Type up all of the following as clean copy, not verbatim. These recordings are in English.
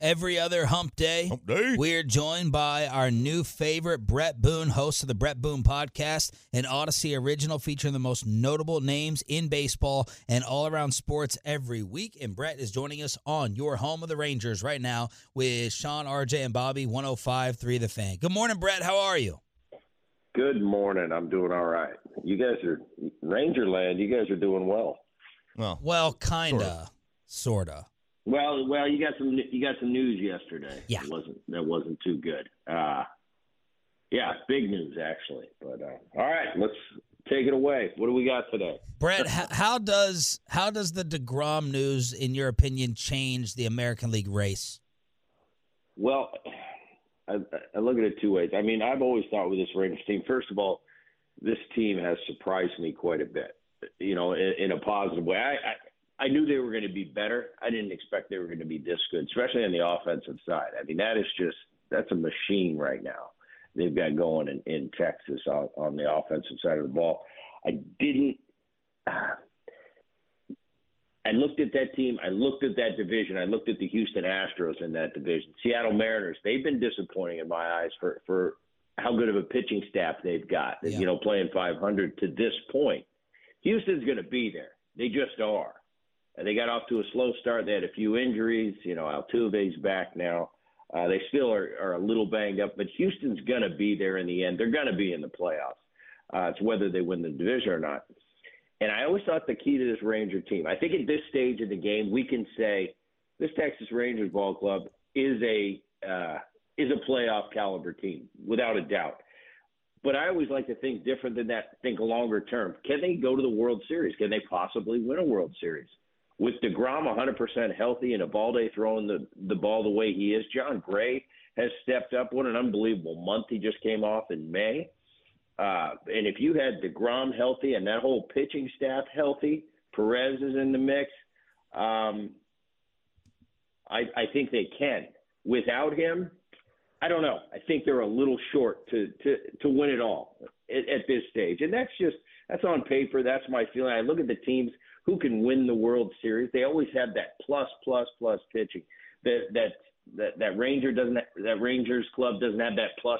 Every other hump day, we're joined by our new favorite, Brett Boone, host of the Brett Boone Podcast, an Odyssey original featuring the most notable names in baseball and all-around sports every week. And Brett is joining us on your home of the Rangers right now with Sean, RJ, and Bobby, 105.3 The Fan. Good morning, Brett. How are you? Good morning. I'm doing all right. You guys are Rangerland. You guys are doing well. Well, kinda, sorta. Well, you got some news yesterday. Yeah, that wasn't too good. Big news actually. But all right, let's take it away. What do we got today, Brett? How does the deGrom news, in your opinion, change the American League race? Well, I look at it two ways. I mean, I've always thought with this Rangers team, first of all, this team has surprised me quite a bit. You know, in a positive way. I knew they were going to be better. I didn't expect they were going to be this good, especially on the offensive side. I mean, that's a machine right now they've got going in Texas on the offensive side of the ball. I looked at that team. I looked at that division. I looked at the Houston Astros in that division. Seattle Mariners, they've been disappointing in my eyes for how good of a pitching staff they've got, yeah. You know, playing 500 to this point. Houston's going to be there. They just are. They got off to a slow start. They had a few injuries. You know, Altuve's back now. They still are a little banged up, but Houston's going to be there in the end. They're going to be in the playoffs. It's whether they win the division or not. And I always thought the key to this Ranger team, I think at this stage of the game, we can say this Texas Rangers ball club is a playoff caliber team, without a doubt. But I always like to think different than that, think longer term. Can they go to the World Series? Can they possibly win a World Series? With deGrom 100% healthy and Eovaldi throwing the ball the way he is, John Gray has stepped up. What an unbelievable month he just came off in May. And if you had deGrom healthy and that whole pitching staff healthy, Perez is in the mix, I think they can. Without him, I don't know. I think they're a little short to win it all at this stage. And that's on paper. That's my feeling. I look at the teams who can win the World Series. They always have that plus pitching. That Rangers club doesn't have that plus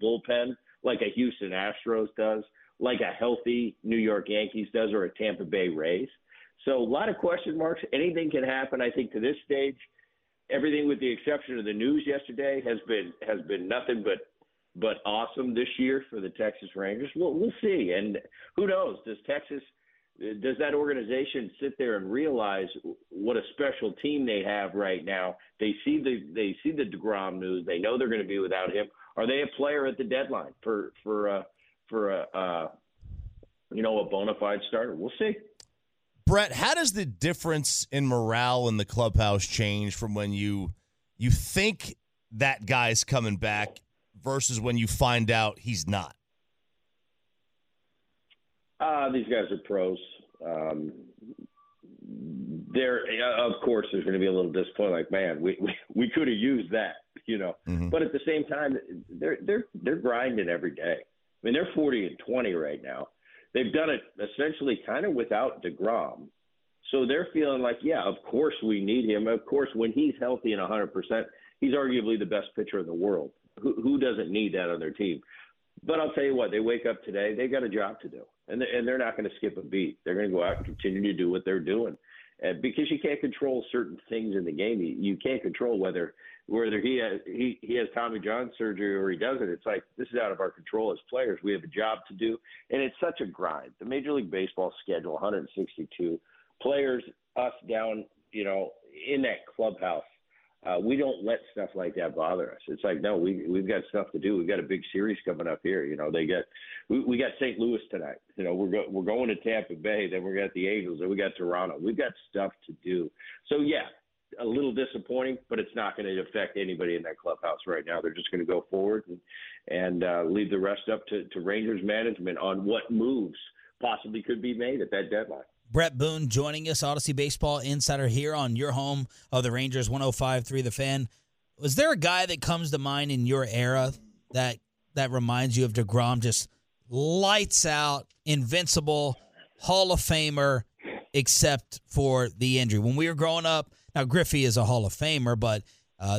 bullpen like a Houston Astros does, like a healthy New York Yankees does, or a Tampa Bay Rays. So a lot of question marks. Anything can happen. I think to this stage, everything with the exception of the news yesterday has been nothing but awesome this year for the Texas Rangers. We'll see. And who knows? Does that organization sit there and realize what a special team they have right now? They see the deGrom news. They know they're going to be without him. Are they a player at the deadline for a bona fide starter? We'll see. Brett, how does the difference in morale in the clubhouse change from when you think that guy's coming back versus when you find out he's not? These guys are pros. Of course, there's going to be a little disappointment. Like, man, we could have used that, you know. Mm-hmm. But at the same time, they're grinding every day. I mean, they're 40-20 right now. They've done it essentially kind of without deGrom, so they're feeling like, yeah, of course we need him. Of course, when he's healthy and 100%, he's arguably the best pitcher in the world. Who doesn't need that on their team? But I'll tell you what, they wake up today, they got a job to do. And they're not going to skip a beat. They're going to go out and continue to do what they're doing. because you can't control certain things in the game. You can't control whether he has Tommy John surgery or he doesn't. It's like, this is out of our control as players. We have a job to do, and it's such a grind. The Major League Baseball schedule, 162 players, us down, in that clubhouse. We don't let stuff like that bother us. It's like, no, we've got stuff to do. We've got a big series coming up here. We got St. Louis tonight. We're going to Tampa Bay. Then we got the Angels. Then we got Toronto. We've got stuff to do. So yeah, a little disappointing, but it's not going to affect anybody in that clubhouse right now. They're just going to go forward and leave the rest up to Rangers management on what moves possibly could be made at that deadline. Brett Boone joining us, Odyssey Baseball Insider, here on your home of the Rangers, 105.3 The Fan. Was there a guy that comes to mind in your era that reminds you of deGrom? Just lights out, invincible, Hall of Famer, except for the injury. When we were growing up, now Griffey is a Hall of Famer, but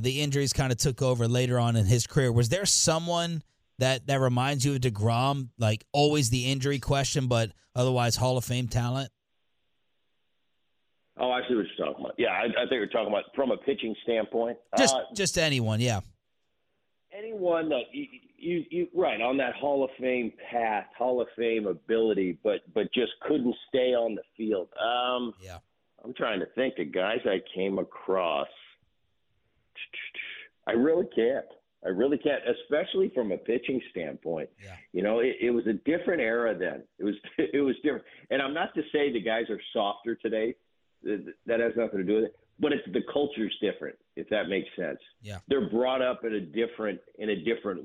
the injuries kind of took over later on in his career. Was there someone that reminds you of deGrom, like always the injury question, but otherwise Hall of Fame talent? Oh, I see what you're talking about. Yeah, I think you're talking about from a pitching standpoint. Just anyone, yeah. Anyone that you right on that Hall of Fame path, Hall of Fame ability, but just couldn't stay on the field. Yeah, I'm trying to think of guys I came across. I really can't, especially from a pitching standpoint. Yeah. It was a different era then. It was different, and I'm not to say the guys are softer today. That has nothing to do with it, but it's the culture's different, if that makes sense. Yeah. They're brought up in a different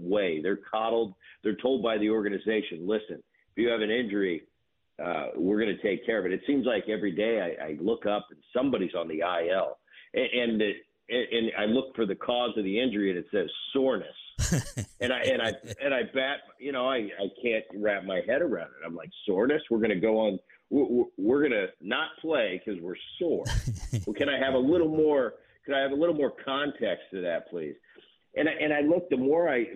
way. They're coddled. They're told by the organization, listen, if you have an injury, we're going to take care of it. It seems like every day I look up and somebody's on the IL, and I look for the cause of the injury and it says soreness. and I bat, I can't wrap my head around it. I'm like, soreness? We're going to go on. We're going to not play because we're sore. Well, can I have a little more context to that, please? And I look, the more I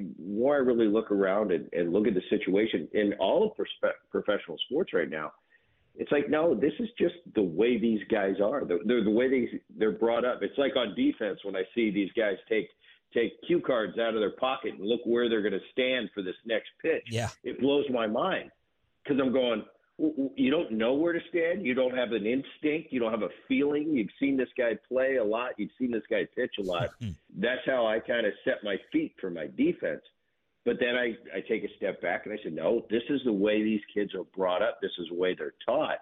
really look around and look at the situation in all of professional sports right now, it's like, no, this is just the way these guys are. They're the way they're brought up. It's like on defense when I see these guys take cue cards out of their pocket and look where they're going to stand for this next pitch. Yeah. It blows my mind because I'm going, you don't know where to stand. You don't have an instinct. You don't have a feeling. You've seen this guy play a lot. You've seen this guy pitch a lot. That's how I kind of set my feet for my defense. But then I take a step back and I said, no, this is the way these kids are brought up. This is the way they're taught,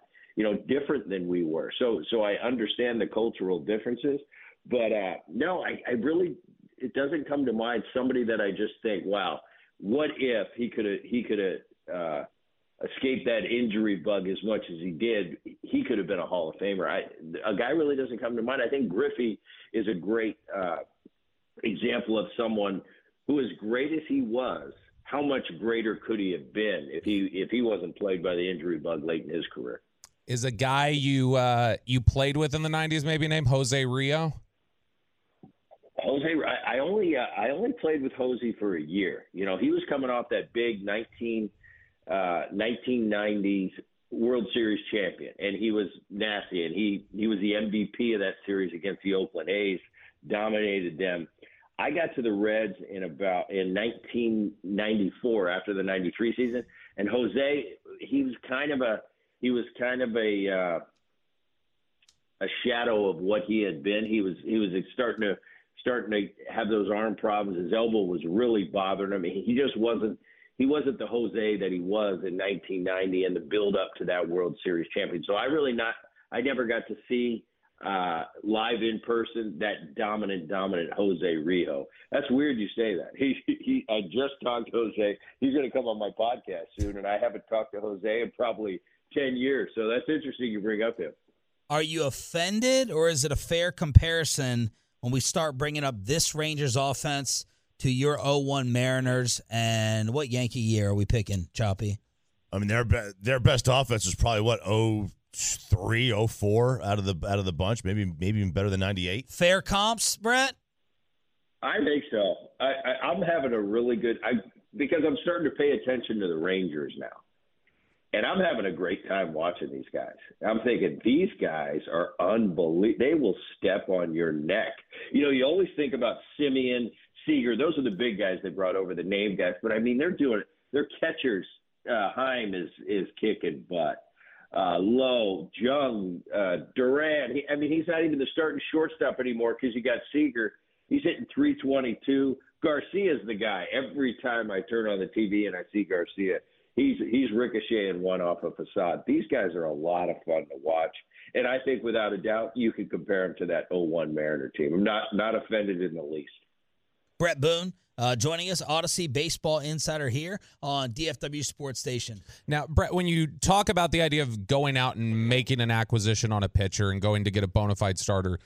different than we were. So I understand the cultural differences. But, no, I really – it doesn't come to mind somebody that I just think, wow, what if he could have escaped that injury bug as much as he did, he could have been a Hall of Famer. A guy really doesn't come to mind. I think Griffey is a great example of someone who, as great as he was, how much greater could he have been if he wasn't plagued by the injury bug late in his career? Is a guy you played with in the 90s maybe named José Rijo? I only played with José for a year. He was coming off that big 1990s World Series champion, and he was nasty, and he was the MVP of that series against the Oakland A's, dominated them. I got to the Reds in 1994 after the 93 season, and José, he was kind of a shadow of what he had been. He was starting to have those arm problems. His elbow was really bothering him. He just wasn't. He wasn't the José that he was in 1990 and the build up to that World Series champion. So I never got to see live in person that dominant José Rijo. That's weird you say that. I just talked to José. He's going to come on my podcast soon, and I haven't talked to José in probably 10 years. So that's interesting you bring up him. Are you offended, or is it a fair comparison when we start bringing up this Rangers offense to your 0-1 Mariners? And what Yankee year are we picking, Choppy? I mean, their best offense was probably what, 03, 04 out of the bunch, maybe even better than 98. Fair comps, Brett? I think so. I'm having a really good because I'm starting to pay attention to the Rangers now. And I'm having a great time watching these guys. I'm thinking these guys are unbelievable. They will step on your neck. You know, you always think about Semien, Seager. Those are the big guys they brought over, the name guys. But, I mean, they're doing – their catchers, Heim is kicking butt. Lowe, Jung, Duran. I mean, he's not even the starting shortstop anymore because you got Seager. He's hitting 322. Garcia's the guy. Every time I turn on the TV and I see Garcia, he's ricocheting one off a facade. These guys are a lot of fun to watch. And I think without a doubt, you can compare them to that 0-1 Mariner team. I'm not offended in the least. Brett Boone. Joining us, Odyssey Baseball Insider here on DFW Sports Station. Now, Brett, when you talk about the idea of going out and making an acquisition on a pitcher and going to get a bona fide starter,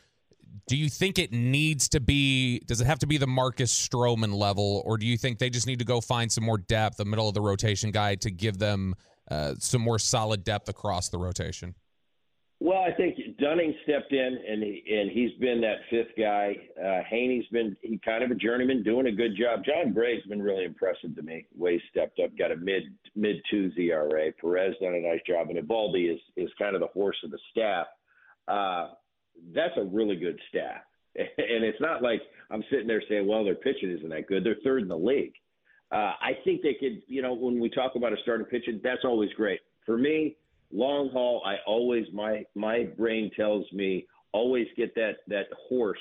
do you think it needs to be – does it have to be the Marcus Stroman level, or do you think they just need to go find some more depth, a middle-of-the-rotation guy, to give them some more solid depth across the rotation? Well, I think Dunning stepped in, and he's been that fifth guy. Haney's been he kind of a journeyman, doing a good job. John Gray's been really impressive to me. Way he stepped up, got a mid-2 ERA. Perez done a nice job, and Eovaldi is kind of the horse of the staff. That's a really good staff, and it's not like I'm sitting there saying, well, their pitching isn't that good. They're third in the league. I think they could, you know, when we talk about a starting pitching, that's always great for me. Long haul, my brain tells me always get that horse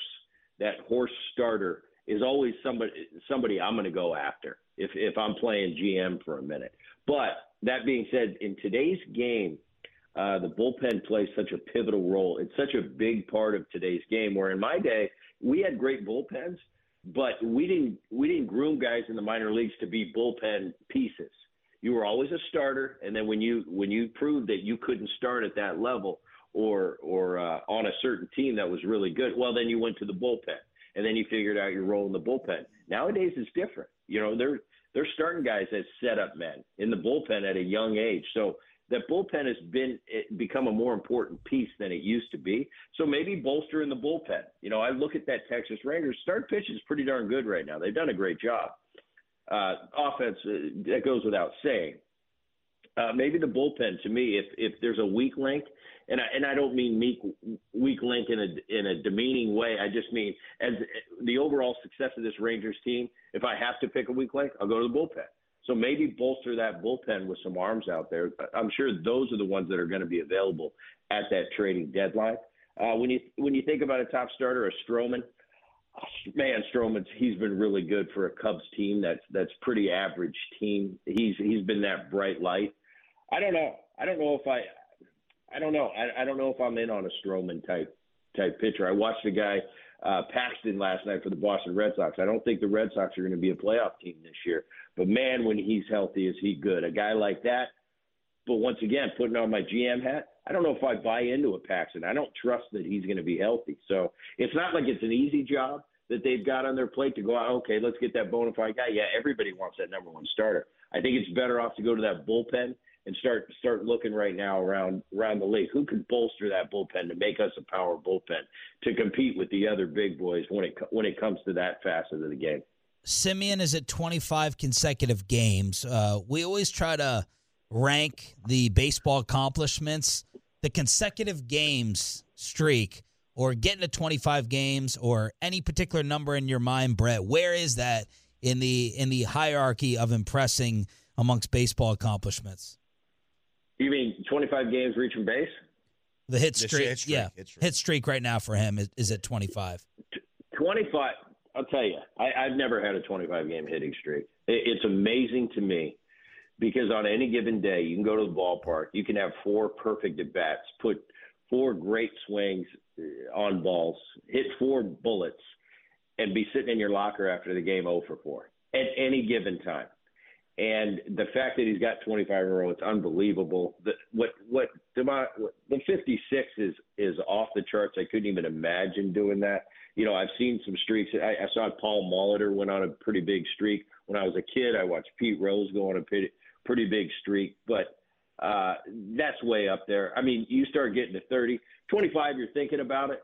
starter is always somebody I'm going to go after if I'm playing GM for a minute. But that being said, in today's game, the bullpen plays such a pivotal role. It's such a big part of today's game. Where in my day, we had great bullpens, but we didn't groom guys in the minor leagues to be bullpen pieces. You were always a starter, and then when you proved that you couldn't start at that level or on a certain team that was really good, well, then you went to the bullpen, and then you figured out your role in the bullpen. Nowadays it's different. You know, they're starting guys as setup men in the bullpen at a young age. So that bullpen has become a more important piece than it used to be. So maybe bolster in the bullpen. You know, I look at that Texas Rangers start pitch is pretty darn good right now. They've done a great job. Offense, that goes without saying. Maybe the bullpen, to me, if there's a weak link, and I don't mean weak link in a demeaning way. I just mean as the overall success of this Rangers team, if I have to pick a weak link, I'll go to the bullpen. So maybe bolster that bullpen with some arms out there. I'm sure those are the ones that are going to be available at that trading deadline. When you think about a top starter, a Stroman, man, Stroman's he's been really good for a Cubs team that's pretty average team. He's been that bright light. I don't know if I'm in on a Stroman type pitcher. I watched the guy Paxton last night for the Boston Red Sox. I don't think the Red Sox are going to be a playoff team this year. But man, when he's healthy, is he good? A guy like that. But once again, putting on my GM hat, I don't know if I buy into a Paxton. I don't trust that he's going to be healthy. So it's not like it's an easy job that they've got on their plate to go out, okay, let's get that bona fide guy. Yeah, everybody wants that number one starter. I think it's better off to go to that bullpen and start looking right now around the league. Who can bolster that bullpen to make us a power bullpen to compete with the other big boys when it comes to that facet of the game? Semien is at 25 consecutive games. We always try to rank the baseball accomplishments. The consecutive games streak or getting to 25 games or any particular number in your mind, Brett, where is that in the hierarchy of impressing amongst baseball accomplishments? You mean 25 games reaching base? The hit streak, yeah. Hit streak right now for him is at 25. 25, I'll tell you, I've never had a 25-game hitting streak. It's amazing to me. Because on any given day, you can go to the ballpark, you can have four perfect at-bats, put four great swings on balls, hit four bullets, and be sitting in your locker after the game 0 for 4 at any given time. And the fact that he's got 25 in a row, it's unbelievable. The 56 is off the charts. I couldn't even imagine doing that. You know, I've seen some streaks. I saw Paul Molitor went on a pretty big streak. When I was a kid, I watched Pete Rose go on a pretty big streak, but that's way up there. I mean, you start getting to 30, 25, you're thinking about it.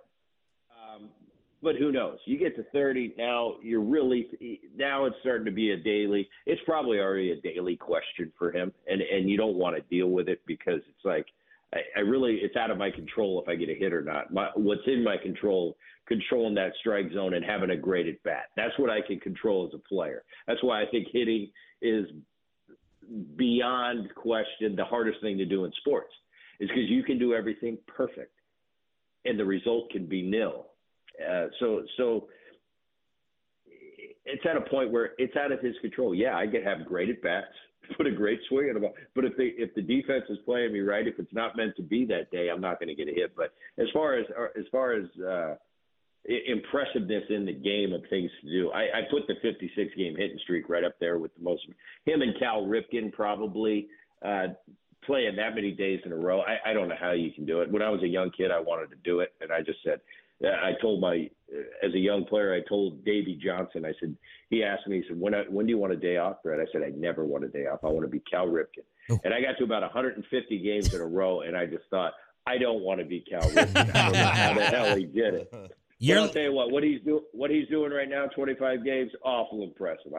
But who knows? You get to 30 now. You're really now it's starting to be a daily. It's probably already a daily question for him, and you don't want to deal with it because it's like I really it's out of my control if I get a hit or not. What's in my control, controlling that strike zone and having a great at bat. That's what I can control as a player. That's why I think hitting is beyond question the hardest thing to do in sports is because you can do everything perfect, and the result can be nil. So it's at a point where it's out of his control. Yeah, I could have great at bats, put a great swing at the ball. But if the defense is playing me right, if it's not meant to be that day, I'm not going to get a hit. But as far as impressiveness in the game of things to do, I put the 56 game hitting streak right up there with the most. Him and Cal Ripken probably playing that many days in a row. I don't know how you can do it. When I was a young kid, I wanted to do it, and I just said. As a young player, I told Davey Johnson, I said, he asked me, he said, when do you want a day off, Brett? I said, I never want a day off. I want to be Cal Ripken. Oh. And I got to about 150 games in a row, and I just thought, I don't want to be Cal Ripken. I don't know how the hell he did it. But I'll tell you what he's doing right now, 25 games, awful impressive.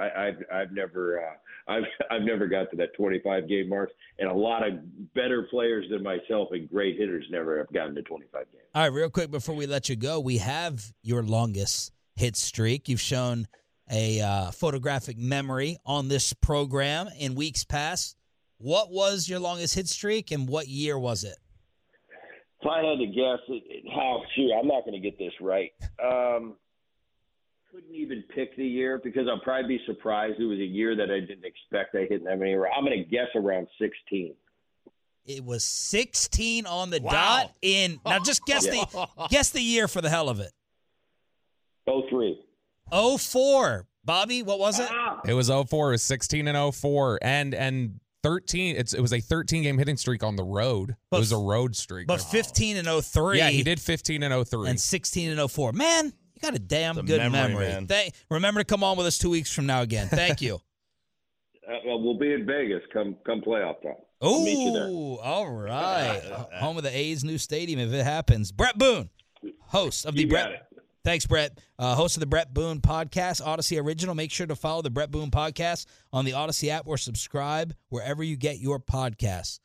I've never got to that 25 game mark, and a lot of better players than myself and great hitters never have gotten to 25 games. All right, real quick before we let you go, we have your longest hit streak. You've shown a photographic memory on this program in weeks past. What was your longest hit streak, and what year was it? If I had to guess, I'm not going to get this right. Couldn't even pick the year because I'll probably be surprised. It was a year that I didn't expect I hit that many. I'm going to guess around 16. It was 16 on the dot. Now just guess the year for the hell of it. 03. 04. Bobby, what was it? It was 04. It was 16 and 04. And 13. It was a 13-game hitting streak on the road. It was a road streak. But 15 and 03. Yeah, he did 15 and 03. And 16 and 04. Man, you got a damn good memory. Remember to come on with us 2 weeks from now again. Thank you. We'll be in Vegas. Come playoff time. We'll meet you there. All right. Home of the A's new stadium if it happens. Brett Boone, host of the Thanks, Brett. Host of the Brett Boone Podcast, Odyssey Original. Make sure to follow the Brett Boone Podcast on the Odyssey app or subscribe wherever you get your podcasts.